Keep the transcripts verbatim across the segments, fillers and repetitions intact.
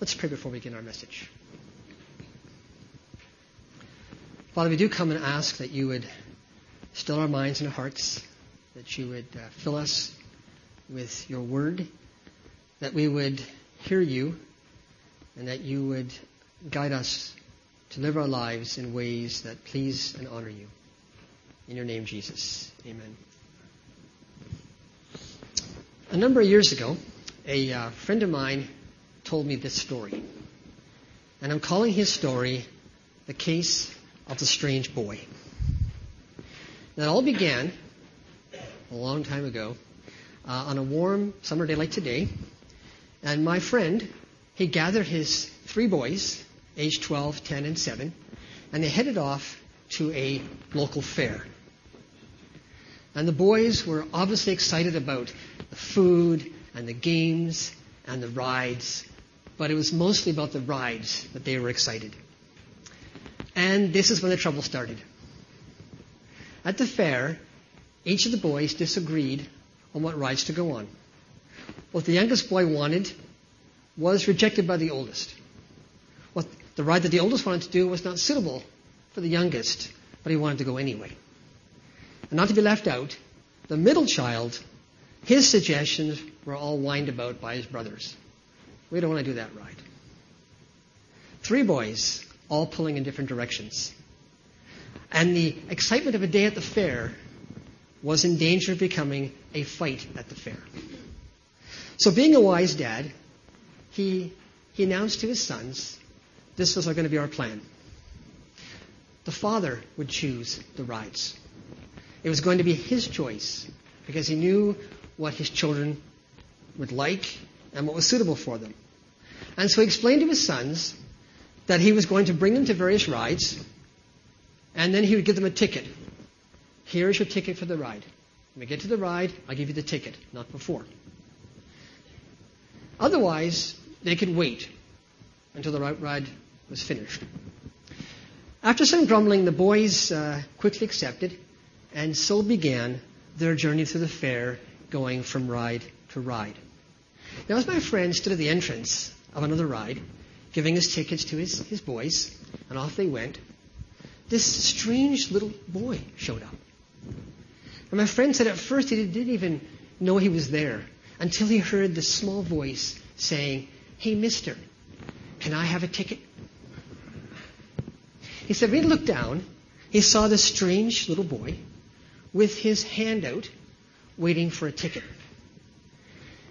Let's pray before we begin our message. Father, we do come and ask that you would still our minds and our hearts, that you would uh, fill us with your word, that we would hear you, and that you would guide us to live our lives in ways that please and honor you. In your name, Jesus. Amen. A number of years ago, a uh, friend of mine told me this story. And I'm calling his story The Case of the Strange Boy. That all began a long time ago uh, on a warm summer day like today. And my friend, he gathered his three boys, aged twelve, ten, and seven, and they headed off to a local fair. And the boys were obviously excited about the food and the games and the rides, but it was mostly about the rides that they were excited. And this is when the trouble started. At the fair, each of the boys disagreed on what rides to go on. What the youngest boy wanted was rejected by the oldest. What the ride that the oldest wanted to do was not suitable for the youngest, but he wanted to go anyway. And not to be left out, the middle child, his suggestions were all whined about by his brothers. We don't want to do that ride. Three boys, all pulling in different directions. And the excitement of a day at the fair was in danger of becoming a fight at the fair. So being a wise dad, he, he announced to his sons, this was going to be our plan. The father would choose the rides. It was going to be his choice because he knew what his children would like and what was suitable for them. And so he explained to his sons that he was going to bring them to various rides, and then he would give them a ticket. Here's your ticket for the ride. When we get to the ride, I'll give you the ticket, not before. Otherwise, they could wait until the ride was finished. After some grumbling, the boys uh, quickly accepted, and so began their journey through the fair, going from ride to ride. Now, as my friend stood at the entrance of another ride, giving his tickets to his, his boys, and off they went, this strange little boy showed up. And my friend said at first he didn't even know he was there until he heard this small voice saying, "Hey, mister, can I have a ticket?" He said when he looked down, he saw this strange little boy with his hand out, waiting for a ticket.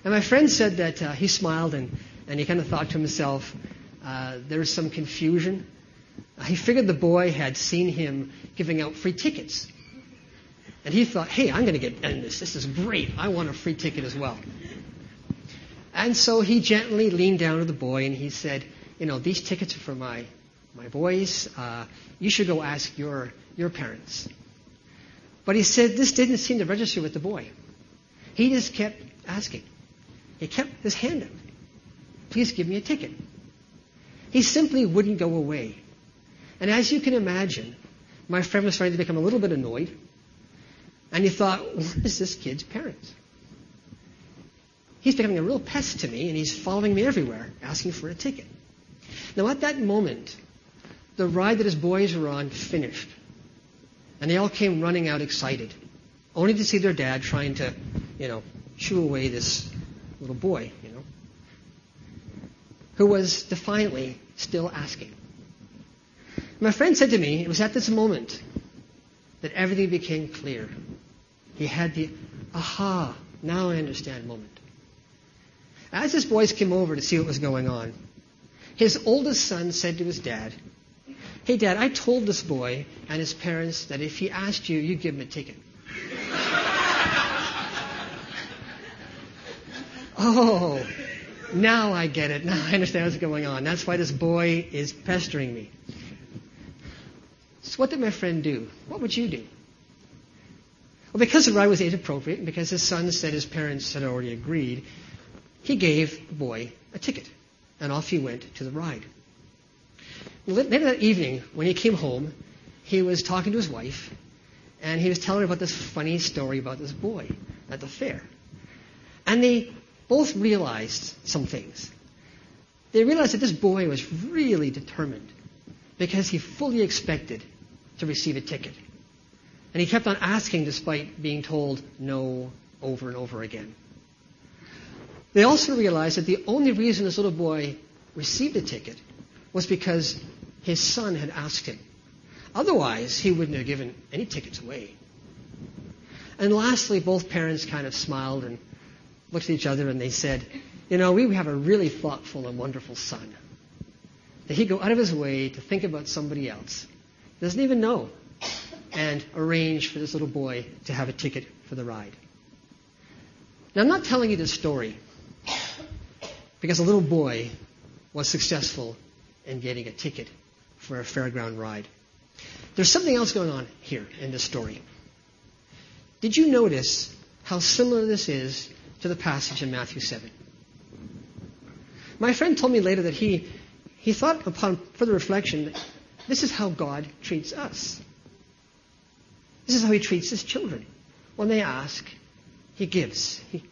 And my friend said that uh, he smiled and, and he kind of thought to himself, uh, there was some confusion. Uh, he figured the boy had seen him giving out free tickets. And he thought, hey, I'm going to get in this. This is great. I want a free ticket as well. And so he gently leaned down to the boy and he said, you know, these tickets are for my My boys, uh, you should go ask your, your parents. But he said this didn't seem to register with the boy. He just kept asking. He kept his hand up. Please give me a ticket. He simply wouldn't go away. And as you can imagine, my friend was starting to become a little bit annoyed. And he thought, where is this kid's parents? He's becoming a real pest to me, and he's following me everywhere, asking for a ticket. Now, at that moment, the ride that his boys were on finished, and they all came running out excited, only to see their dad trying to, you know, shoo away this little boy, you know, who was defiantly still asking. My friend said to me, it was at this moment that everything became clear. He had the, aha, now I understand moment. As his boys came over to see what was going on, his oldest son said to his dad, "Hey, Dad, I told this boy and his parents that if he asked you, you'd give him a ticket." Oh, now I get it. Now I understand what's going on. That's why this boy is pestering me. So what did my friend do? What would you do? Well, because the ride was inappropriate and because his son said his parents had already agreed, he gave the boy a ticket, and off he went to the ride. Later that evening, when he came home, he was talking to his wife, and he was telling her about this funny story about this boy at the fair. And they both realized some things. They realized that this boy was really determined because he fully expected to receive a ticket. And he kept on asking despite being told no over and over again. They also realized that the only reason this little boy received a ticket was because his son had asked him. Otherwise, he wouldn't have given any tickets away. And lastly, both parents kind of smiled and looked at each other and they said, you know, we have a really thoughtful and wonderful son. That he'd go out of his way to think about somebody else, doesn't even know, and arrange for this little boy to have a ticket for the ride. Now, I'm not telling you this story because a little boy was successful in getting a ticket for a fairground ride. There's something else going on here in this story. Did you notice how similar this is to the passage in Matthew seven? My friend told me later that he, he thought upon further reflection that this is how God treats us. This is how he treats his children. When they ask, he gives. He...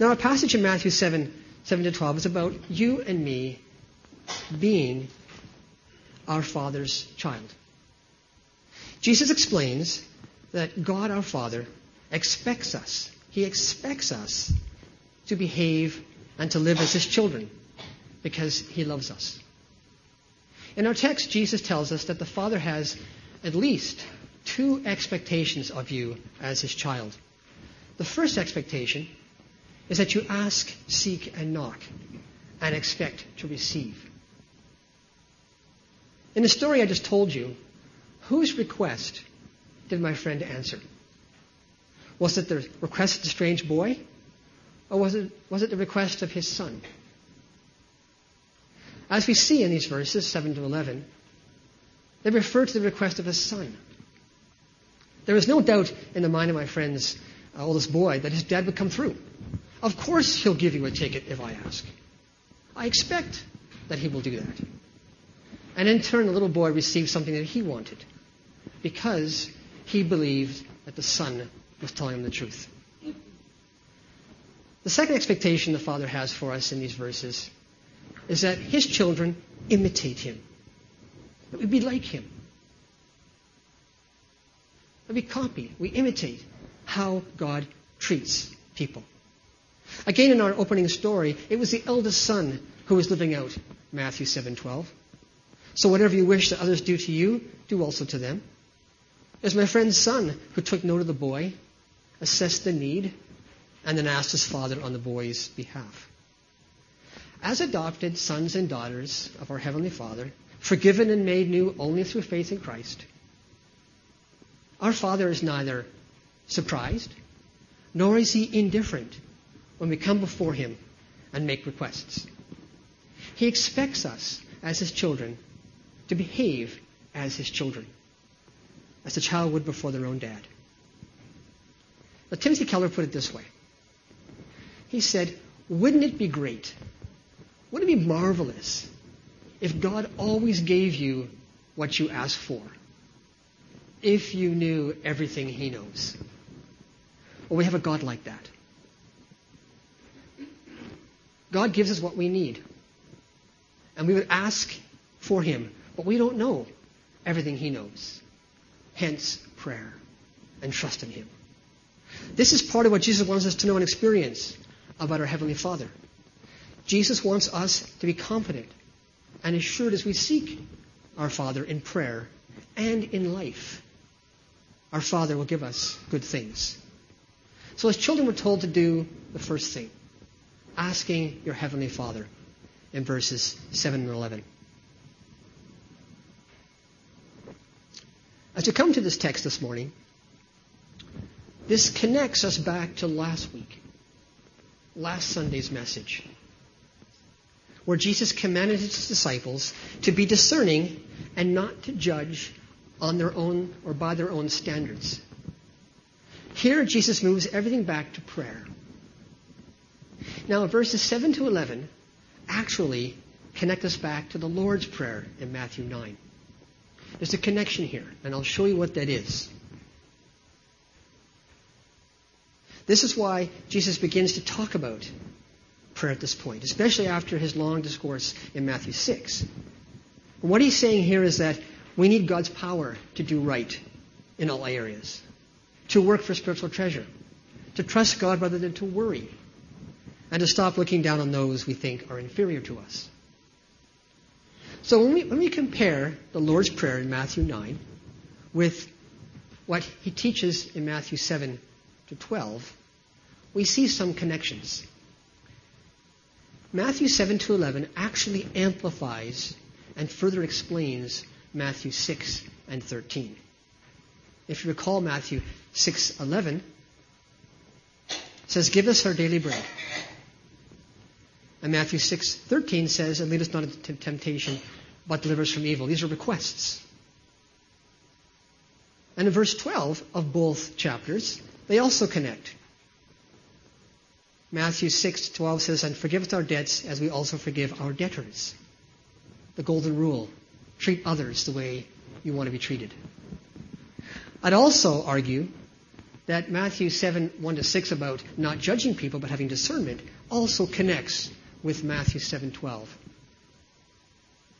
Now, our passage in Matthew seven, seven to twelve is about you and me being our Father's child. Jesus explains that God our Father expects us. He expects us to behave and to live as his children, because he loves us. In our text, Jesus tells us that the Father has at least two expectations of you as his child. The first expectation is that you ask, seek, and knock, and expect to receive. In the story I just told you, whose request did my friend answer? Was it the request of the strange boy? Or was it, was it the request of his son? As we see in these verses, seven to eleven, they refer to the request of his son. There is no doubt in the mind of my friend's uh, oldest boy that his dad would come through. Of course he'll give you a ticket if I ask. I expect that he will do that. And in turn, the little boy received something that he wanted because he believed that the son was telling him the truth. The second expectation the Father has for us in these verses is that his children imitate him. That we be like him. That we copy, we imitate how God treats people. Again, in our opening story, it was the eldest son who was living out Matthew seven twelve. So whatever you wish that others do to you, do also to them. It was my friend's son who took note of the boy, assessed the need, and then asked his father on the boy's behalf. As adopted sons and daughters of our Heavenly Father, forgiven and made new only through faith in Christ, our Father is neither surprised, nor is he indifferent when we come before him and make requests. He expects us as his children to behave as his children, as the child would before their own dad. Now, Timothy Keller put it this way. He said, wouldn't it be great, wouldn't it be marvelous if God always gave you what you asked for, if you knew everything he knows? Well, we have a God like that. God gives us what we need, and we would ask for him, but we don't know everything he knows. Hence, prayer and trust in him. This is part of what Jesus wants us to know and experience about our Heavenly Father. Jesus wants us to be confident and assured as we seek our Father in prayer and in life. Our Father will give us good things. So as children, we're told to do the first thing, asking your Heavenly Father in verses seven and eleven. As you come to this text this morning, this connects us back to last week, last Sunday's message, where Jesus commanded his disciples to be discerning and not to judge on their own or by their own standards. Here, Jesus moves everything back to prayer. Now, verses seven to eleven actually connect us back to the Lord's Prayer in Matthew nine. There's a connection here, and I'll show you what that is. This is why Jesus begins to talk about prayer at this point, especially after his long discourse in Matthew six. What he's saying here is that we need God's power to do right in all areas, to work for spiritual treasure, to trust God rather than to worry, and to stop looking down on those we think are inferior to us. So when we, when we compare the Lord's Prayer in Matthew nine with what he teaches in Matthew seven to twelve, we see some connections. Matthew seven to eleven actually amplifies and further explains Matthew six and thirteen. If you recall, Matthew six eleven says, "Give us our daily bread." And Matthew six thirteen says, "And lead us not into temptation, but deliver us from evil." These are requests. And in verse twelve of both chapters, they also connect. Matthew six twelve says, "And forgive us our debts as we also forgive our debtors." The golden rule: treat others the way you want to be treated. I'd also argue that Matthew seven one to six about not judging people but having discernment also connects with Matthew seven twelve.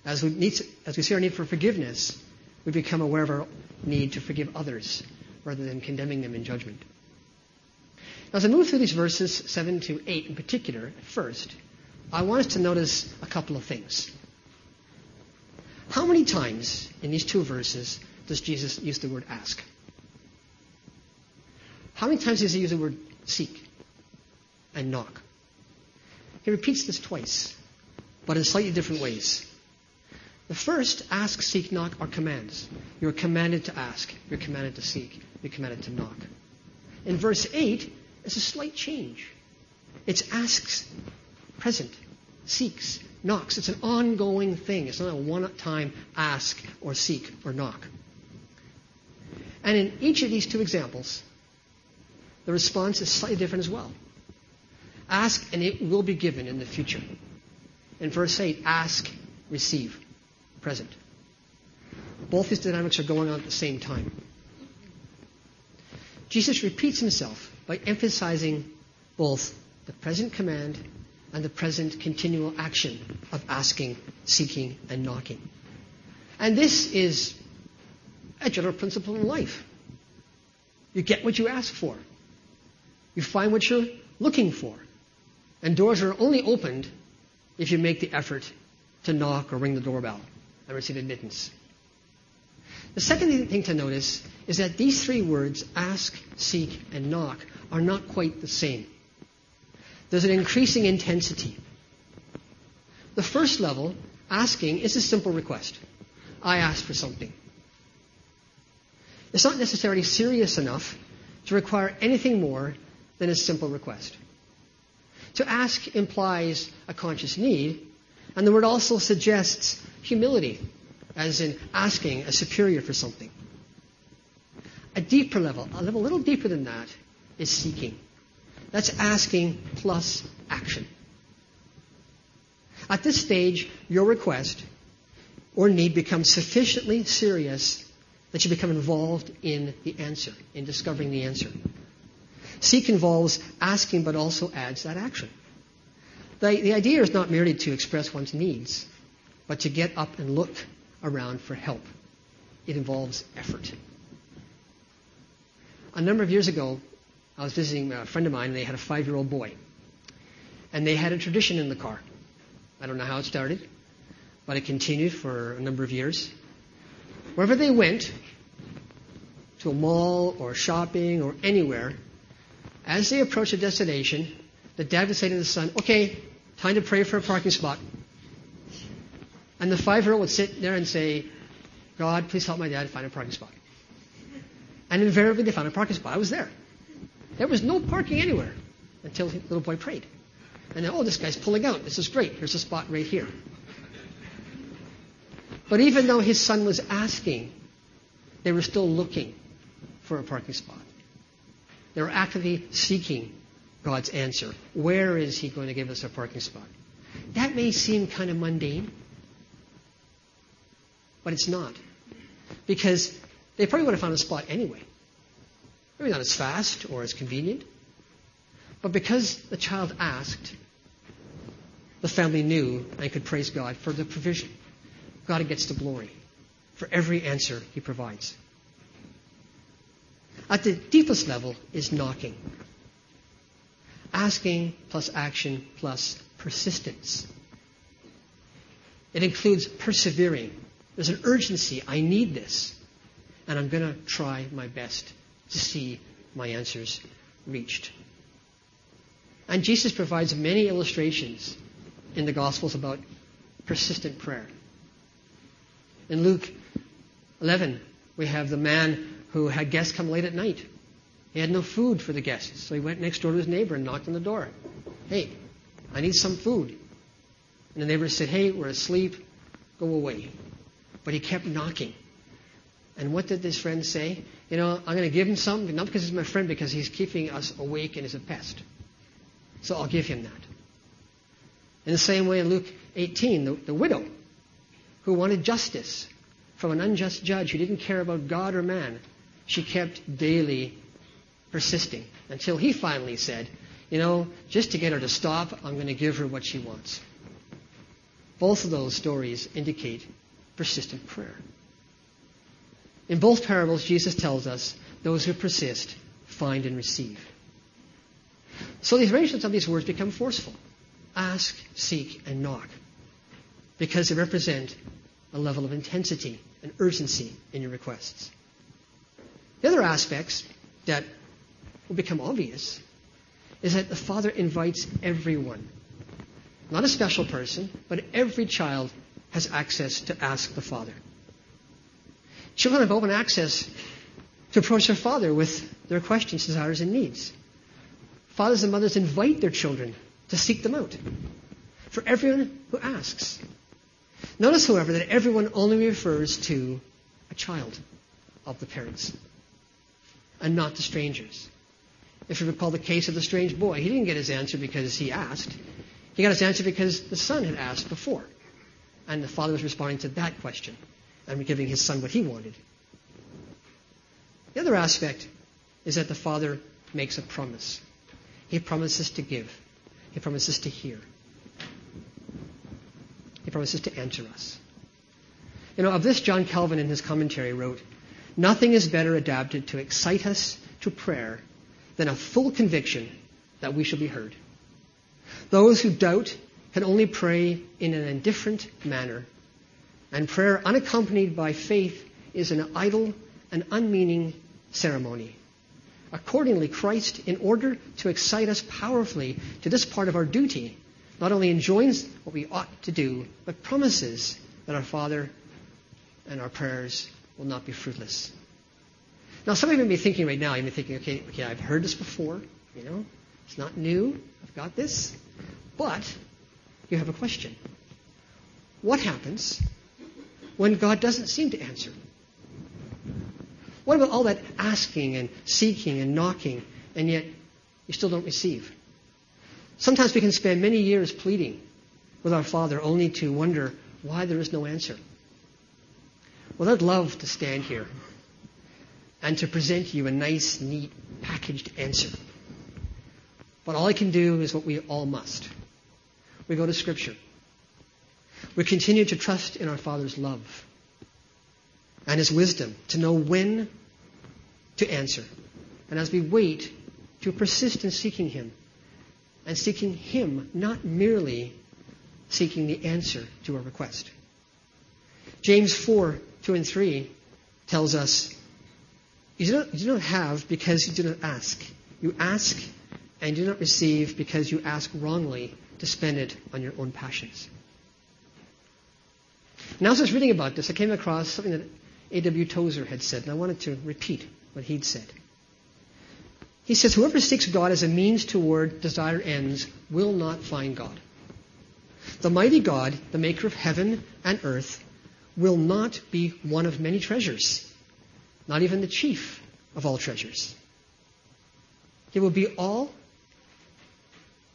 As we need, as we see our need for forgiveness, we become aware of our need to forgive others rather than condemning them in judgment. Now, as I move through these verses, seven to eight in particular, at first, I want us to notice a couple of things. How many times in these two verses does Jesus use the word ask? How many times does he use the word seek and knock? He repeats this twice, but in slightly different ways. The first, ask, seek, knock, are commands. You're commanded to ask. You're commanded to seek. You're commanded to knock. In verse eight, it's a slight change. It's asks, present, seeks, knocks. It's an ongoing thing. It's not a one-time ask or seek or knock. And in each of these two examples, the response is slightly different as well. Ask, and it will be given in the future. In verse eight, ask, receive, present. Both these dynamics are going on at the same time. Jesus repeats himself by emphasizing both the present command and the present continual action of asking, seeking, and knocking. And this is a general principle in life. You get what you ask for. You find what you're looking for. And doors are only opened if you make the effort to knock or ring the doorbell and receive admittance. The second thing to notice is that these three words, ask, seek, and knock, are not quite the same. There's an increasing intensity. The first level, asking, is a simple request. I asked for something. It's not necessarily serious enough to require anything more than a simple request. To ask implies a conscious need, and the word also suggests humility, as in asking a superior for something. A deeper level, a level a little deeper than that, is seeking. That's asking plus action. At this stage, your request or need becomes sufficiently serious that you become involved in the answer, in discovering the answer. Seek involves asking, but also adds that action. The, the idea is not merely to express one's needs, but to get up and look around for help. It involves effort. A number of years ago, I was visiting a friend of mine, and they had a five-year-old boy. And they had a tradition in the car. I don't know how it started, but it continued for a number of years. Wherever they went, to a mall or shopping or anywhere, as they approached a destination, the dad would say to the son, "Okay, time to pray for a parking spot." And the five-year-old would sit there and say, "God, please help my dad find a parking spot." And invariably, they found a parking spot. I was there. There was no parking anywhere until the little boy prayed. And then, "Oh, this guy's pulling out. This is great. Here's a spot right here." But even though his son was asking, they were still looking for a parking spot. They were actively seeking God's answer. Where is he going to give us a parking spot? That may seem kind of mundane, but it's not. Because they probably would have found a spot anyway. Maybe not as fast or as convenient. But because the child asked, The family knew and could praise God for the provision. God gets the glory for every answer he provides. At the deepest level is knocking. Asking plus action plus persistence. It includes persevering. There's an urgency. I need this. And I'm going to try my best to see my answers reached. And Jesus provides many illustrations in the Gospels about persistent prayer. In Luke eleven, we have the man who had guests come late at night. He had no food for the guests, so he went next door to his neighbor and knocked on the door. Hey, I need some food. And the neighbor said, hey, we're asleep, go away. But he kept knocking. And what did this friend say? You know, I'm going to give him something, not because he's my friend, because he's keeping us awake and is a pest. So I'll give him that. In the same way in Luke eighteen, the, the widow who wanted justice from an unjust judge who didn't care about God or man, she kept daily persisting until he finally said, you know, just to get her to stop, I'm going to give her what she wants. Both of those stories indicate persistent prayer. In both parables, Jesus tells us those who persist find and receive. So the arrangements of these words become forceful. Ask, seek, and knock. Because they represent a level of intensity and urgency in your requests. The other aspects that will become obvious is that the Father invites everyone. Not a special person, but every child has access to ask the Father. Children have open access to approach their Father with their questions, desires, and needs. Fathers and mothers invite their children to seek them out for everyone who asks. Notice, however, that everyone only refers to a child of the parents and not the strangers. If you recall the case of the strange boy, he didn't get his answer because he asked. He got his answer because the son had asked before. And the father was responding to that question and giving his son what he wanted. The other aspect is that the father makes a promise. He promises to give. He promises to hear. He promises to answer us. You know, of this, John Calvin in his commentary wrote, nothing is better adapted to excite us to prayer than a full conviction that we shall be heard. Those who doubt can only pray in an indifferent manner, and prayer unaccompanied by faith is an idle and unmeaning ceremony. Accordingly, Christ, in order to excite us powerfully to this part of our duty, not only enjoins what we ought to do, but promises that our Father and our prayers will not be fruitless. Now, some of you may be thinking right now, you may be thinking, okay, okay, I've heard this before, you know, it's not new, I've got this, but you have a question. What happens when God doesn't seem to answer? What about all that asking and seeking and knocking, and yet you still don't receive? Sometimes we can spend many years pleading with our Father only to wonder why there is no answer. Well, I'd love to stand here and to present you a nice, neat, packaged answer. But all I can do is what we all must. We go to Scripture. We continue to trust in our Father's love and His wisdom to know when to answer. And as we wait, to persist in seeking Him. And seeking Him, not merely seeking the answer to a request. James four, two and three tells us, you do, not, you do not have because you do not ask. You ask and do not receive because you ask wrongly to spend it on your own passions. Now, as I was reading about this, I came across something that A W Tozer had said, and I wanted to repeat what he'd said. He says, whoever seeks God as a means toward desired ends will not find God. The mighty God, the maker of heaven and earth, will not be one of many treasures, not even the chief of all treasures. He will be all,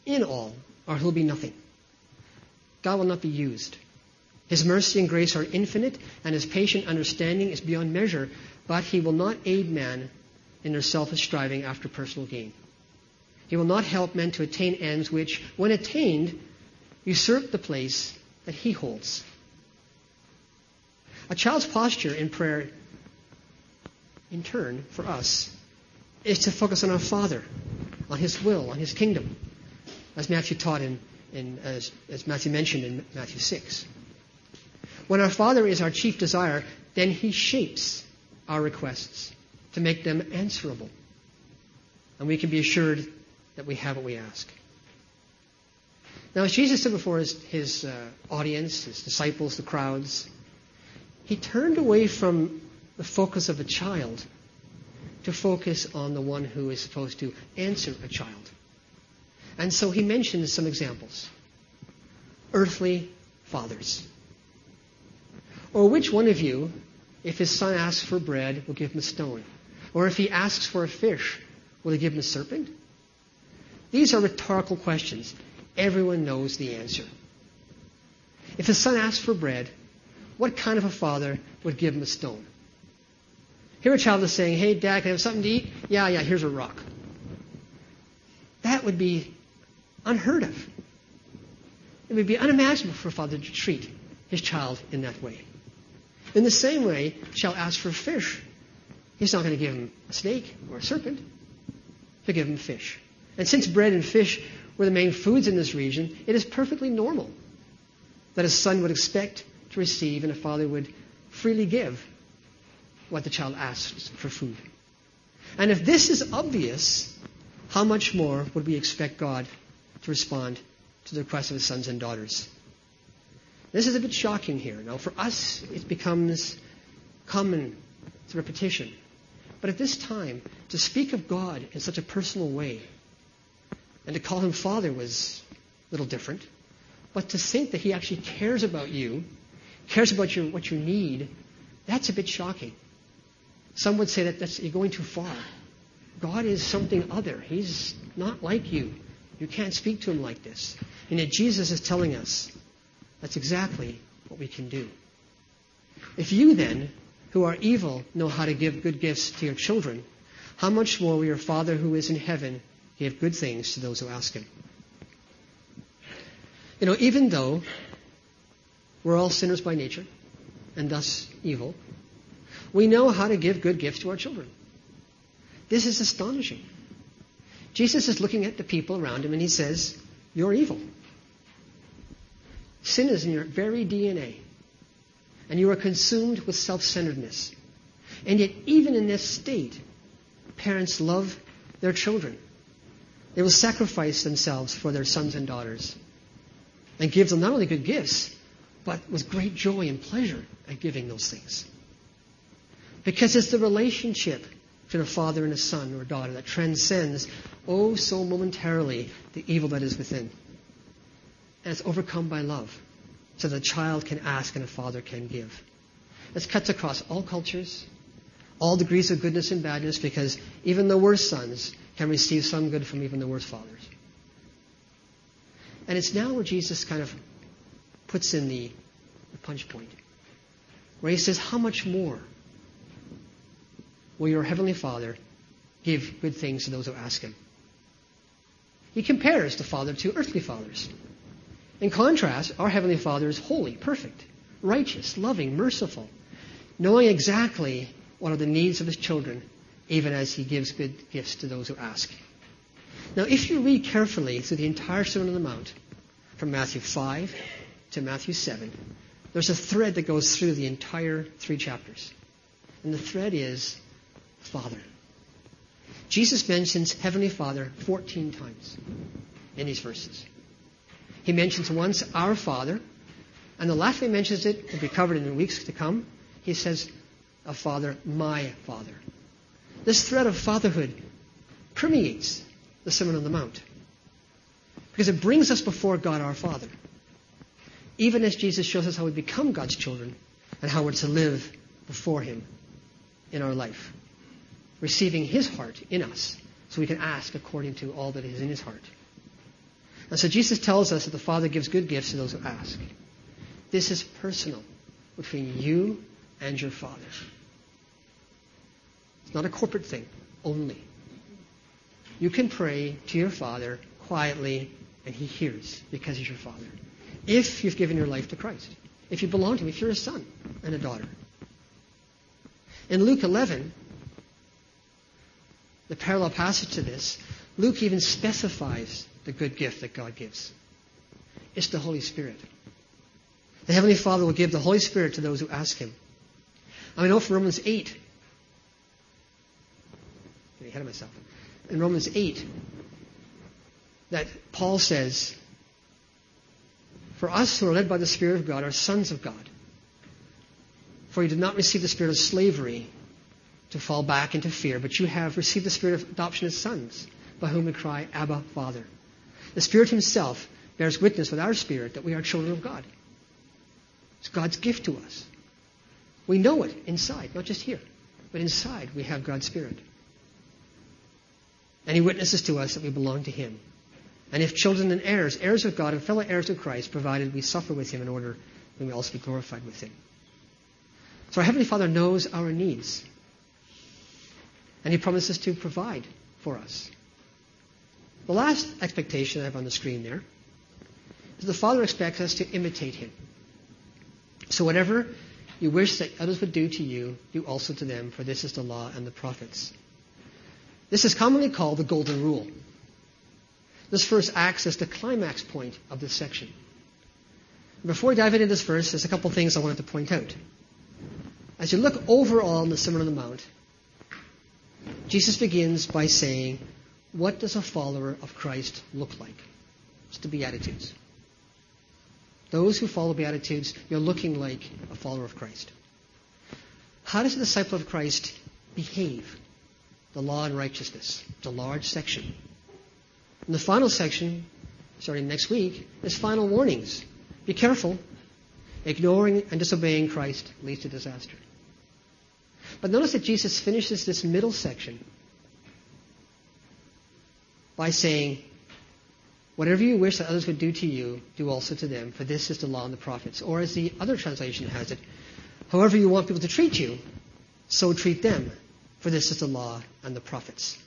in all, or he'll be nothing. God will not be used. His mercy and grace are infinite, and his patient understanding is beyond measure, but he will not aid man in their selfish striving after personal gain. He will not help men to attain ends which, when attained, usurp the place that he holds. A child's posture in prayer, in turn, for us, is to focus on our Father, on his will, on his kingdom, as Matthew taught in, in as, as Matthew mentioned in Matthew six. When our Father is our chief desire, then he shapes our requests to make them answerable. And we can be assured that we have what we ask. Now, as Jesus said before his, his uh, audience, his disciples, the crowds, he turned away from the focus of a child to focus on the one who is supposed to answer a child. And so he mentions some examples. Earthly fathers. Or which one of you, if his son asks for bread, will give him a stone? Or if he asks for a fish, will he give him a serpent? These are rhetorical questions. Everyone knows the answer. If his son asks for bread, what kind of a father would give him a stone? Here a child is saying, "Hey, Dad, can I have something to eat?" "Yeah, yeah, here's a rock." That would be unheard of. It would be unimaginable for a father to treat his child in that way. In the same way, a child asks for a fish. He's not going to give him a snake or a serpent. He'll give him fish. And since bread and fish were the main foods in this region, it is perfectly normal that a son would expect to receive and a father would freely give what the child asks for food. And if this is obvious, how much more would we expect God to respond to the request of his sons and daughters? This is a bit shocking here. Now, for us, it becomes common to repetition. But at this time, to speak of God in such a personal way and to call him Father was a little different. But to think that he actually cares about you, cares about your, what you need, that's a bit shocking. Some would say that that's, you're going too far. God is something other. He's not like you. You can't speak to him like this. And yet Jesus is telling us that's exactly what we can do. If you then, who are evil, know how to give good gifts to your children, how much more will your Father who is in heaven give good things to those who ask him? You know, even though we're all sinners by nature, and thus evil, we know how to give good gifts to our children. This is astonishing. Jesus is looking at the people around him and he says, "You're evil. Sin is in your very D N A. And you are consumed with self-centeredness." And yet, even in this state, parents love their children. They will sacrifice themselves for their sons and daughters and give them not only good gifts, but with great joy and pleasure at giving those things. Because it's the relationship between a father and a son or daughter that transcends, oh, so momentarily, the evil that is within. And it's overcome by love, so that a child can ask and a father can give. This cuts across all cultures, all degrees of goodness and badness, because even the worst sons can receive some good from even the worst fathers. And it's now where Jesus kind of puts in the, the punch point, where he says, how much more will your heavenly Father give good things to those who ask him? He compares the Father to earthly fathers. In contrast, our heavenly Father is holy, perfect, righteous, loving, merciful, knowing exactly what are the needs of his children, even as he gives good gifts to those who ask. Now, if you read carefully through the entire Sermon on the Mount, from Matthew five to Matthew seven, there's a thread that goes through the entire three chapters. And the thread is Father. Jesus mentions Heavenly Father fourteen times in these verses. He mentions once our Father, and the last time he mentions it, it will be covered in the weeks to come, he says, a Father, my Father. This thread of fatherhood permeates the Sermon on the Mount, because it brings us before God our Father, even as Jesus shows us how we become God's children and how we're to live before him in our life, receiving his heart in us so we can ask according to all that is in his heart. And so Jesus tells us that the Father gives good gifts to those who ask. This is personal between you and your Father. It's not a corporate thing only. You can pray to your Father quietly and he hears because he's your Father. if you've given your life to Christ, if you belong to him, if you're a son and a daughter. In Luke eleven, the parallel passage to this, Luke even specifies the good gift that God gives. It's the Holy Spirit. The Heavenly Father will give the Holy Spirit to those who ask him. I know from Romans eight, I'm ahead of myself, in Romans eight, that Paul says, for us who are led by the Spirit of God are sons of God. For you did not receive the spirit of slavery to fall back into fear, but you have received the spirit of adoption as sons, by whom we cry, Abba, Father. The Spirit himself bears witness with our spirit that we are children of God. It's God's gift to us. We know it inside, not just here, but inside we have God's Spirit. And he witnesses to us that we belong to him. And if children and heirs, heirs of God and fellow heirs of Christ, provided we suffer with him in order that we may also be glorified with him. So our Heavenly Father knows our needs. And he promises to provide for us. The last expectation I have on the screen there is the Father expects us to imitate him. So whatever you wish that others would do to you, do also to them, for this is the law and the prophets. This is commonly called the Golden Rule. This verse acts as the climax point of this section. Before we dive into this verse, there's a couple things I wanted to point out. As you look overall in the Sermon on the Mount, Jesus begins by saying, what does a follower of Christ look like? It's the Beatitudes. Those who follow Beatitudes, you're looking like a follower of Christ. How does a disciple of Christ behave? The law and righteousness. It's a large section. And the final section, starting next week, is final warnings. Be careful. Ignoring and disobeying Christ leads to disaster. But notice that Jesus finishes this middle section by saying, whatever you wish that others would do to you, do also to them, for this is the law and the prophets. Or as the other translation has it, however you want people to treat you, so treat them, for this is the law and the prophets.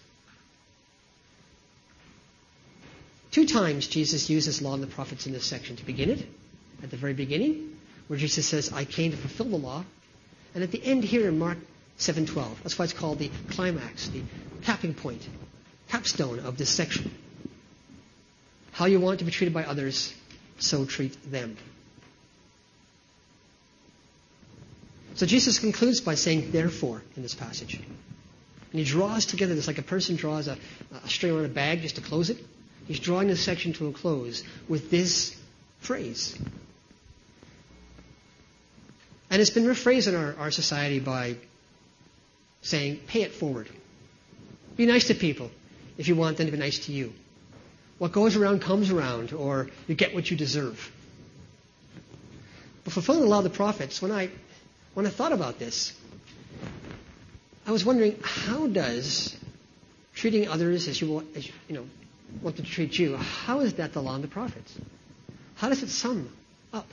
Two times Jesus uses law and the prophets in this section. To begin it, at the very beginning, where Jesus says, I came to fulfill the law. And at the end here in Mark seven twelve. That's why it's called the climax, the tapping point, capstone of this section. How you want to be treated by others, so treat them. So Jesus concludes by saying, therefore, in this passage. And he draws together this like a person draws a, a string on a bag just to close it. He's drawing this section to a close with this phrase. And it's been rephrased in our, our society by saying, pay it forward. Be nice to people if you want them to be nice to you. What goes around comes around, or you get what you deserve. But fulfilling the law of the prophets, when I when I thought about this, I was wondering, how does treating others as you want, as you, you know, want them to treat you, how is that the law of the prophets? How does it sum up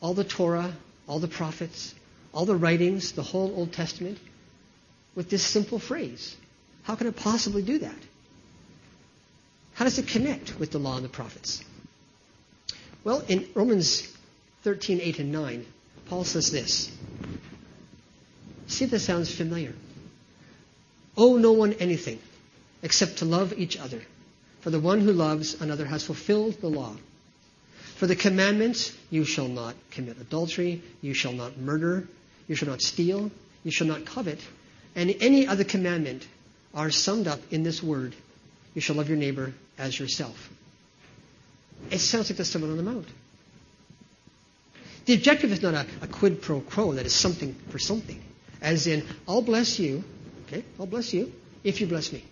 all the Torah, all the prophets, all the writings, the whole Old Testament, with this simple phrase? How can it possibly do that? How does it connect with the law and the prophets? Well, in Romans thirteen, eight and nine, Paul says this. See if this sounds familiar. Owe no one anything except to love each other, for the one who loves another has fulfilled the law. For the commandments, you shall not commit adultery, you shall not murder, you shall not steal, you shall not covet, and any other commandment are summed up in this word, you shall love your neighbor as yourself. It sounds like the Sermon on the Mount. The objective is not a, a quid pro quo, that is something for something. As in, I'll bless you, okay, I'll bless you if you bless me.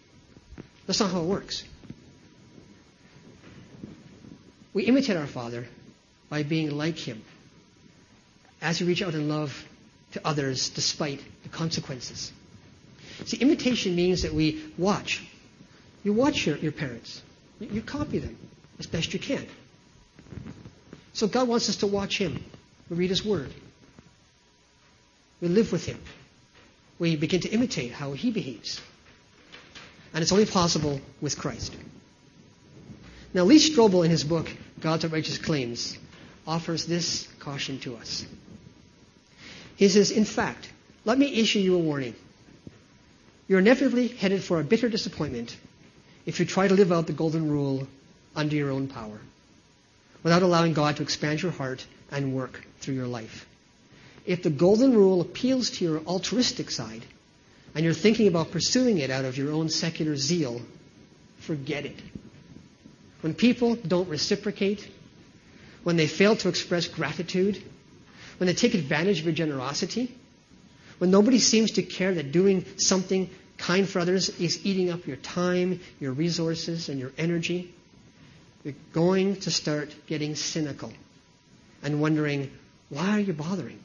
That's not how it works. We imitate our Father by being like him as we reach out in love to others despite the consequences. See, imitation means that we watch. You watch your, your parents. You, you copy them as best you can. So God wants us to watch him. We read his word. We live with him. We begin to imitate how he behaves. And it's only possible with Christ. Now, Lee Strobel in his book, God's outrageous claims, offers this caution to us. He says, in fact, let me issue you a warning. You're inevitably headed for a bitter disappointment if you try to live out the golden rule under your own power, without allowing God to expand your heart and work through your life. If the golden rule appeals to your altruistic side, and you're thinking about pursuing it out of your own secular zeal, forget it. When people don't reciprocate, when they fail to express gratitude, when they take advantage of your generosity, when nobody seems to care that doing something kind for others is eating up your time, your resources, and your energy, you're going to start getting cynical and wondering, why are you bothering?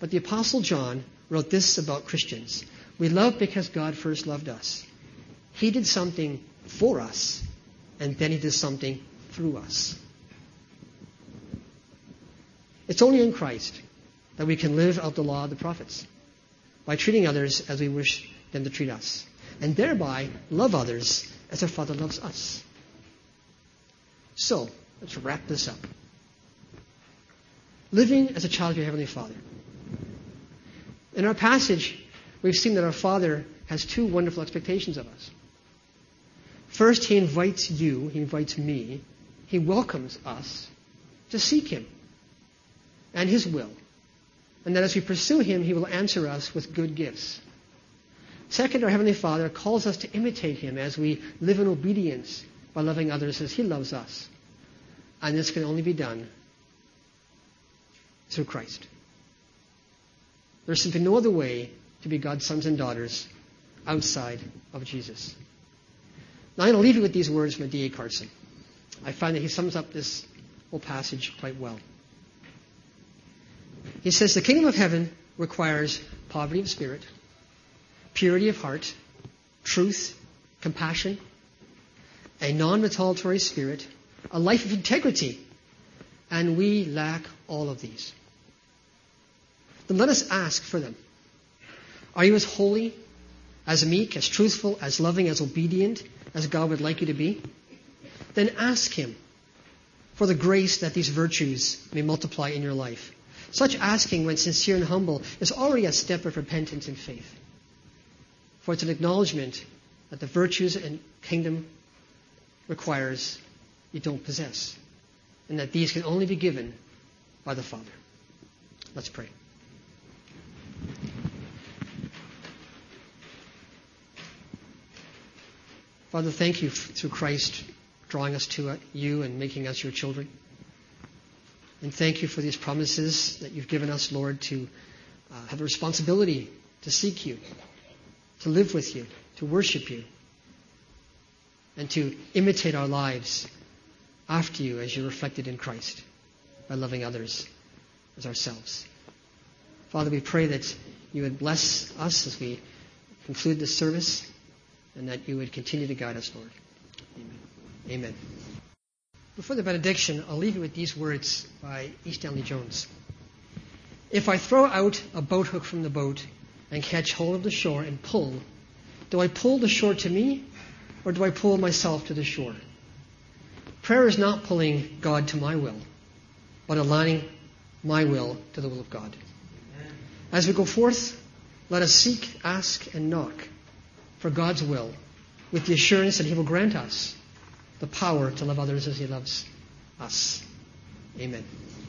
But the Apostle John wrote this about Christians. We love because God first loved us. He did something for us, and then he did something through us. It's only in Christ that we can live out the law of the prophets by treating others as we wish them to treat us, and thereby love others as our Father loves us. So, let's wrap this up. Living as a child of your Heavenly Father. In our passage, we've seen that our Father has two wonderful expectations of us. First, he invites you, he invites me, he welcomes us to seek him and his will, and that as we pursue him, he will answer us with good gifts. Second, our Heavenly Father calls us to imitate him as we live in obedience by loving others as he loves us. And this can only be done through Christ. There's simply no other way to be God's sons and daughters outside of Jesus. Now I'm going to leave you with these words from D A Carson. I find that he sums up this whole passage quite well. He says, the kingdom of heaven requires poverty of spirit, purity of heart, truth, compassion, a non-retaliatory spirit, a life of integrity, and we lack all of these. Then let us ask for them. Are you as holy, as meek, as truthful, as loving, as obedient as God would like you to be? Then ask him for the grace that these virtues may multiply in your life. Such asking, when sincere and humble, is already a step of repentance and faith. For it's an acknowledgement that the virtues and kingdom requires you don't possess, and that these can only be given by the Father. Let's pray. Father, thank you through Christ drawing us to you and making us your children. And thank you for these promises that you've given us, Lord, to uh, have a responsibility to seek you, to live with you, to worship you, and to imitate our lives after you as you're reflected in Christ by loving others as ourselves. Father, we pray that you would bless us as we conclude this service, and that you would continue to guide us, Lord. Amen. Amen. Before the benediction, I'll leave you with these words by E. Stanley Jones. If I throw out a boat hook from the boat and catch hold of the shore and pull, do I pull the shore to me, or do I pull myself to the shore? Prayer is not pulling God to my will, but aligning my will to the will of God. As we go forth, let us seek, ask, and knock for God's will, with the assurance that he will grant us the power to love others as he loves us. Amen.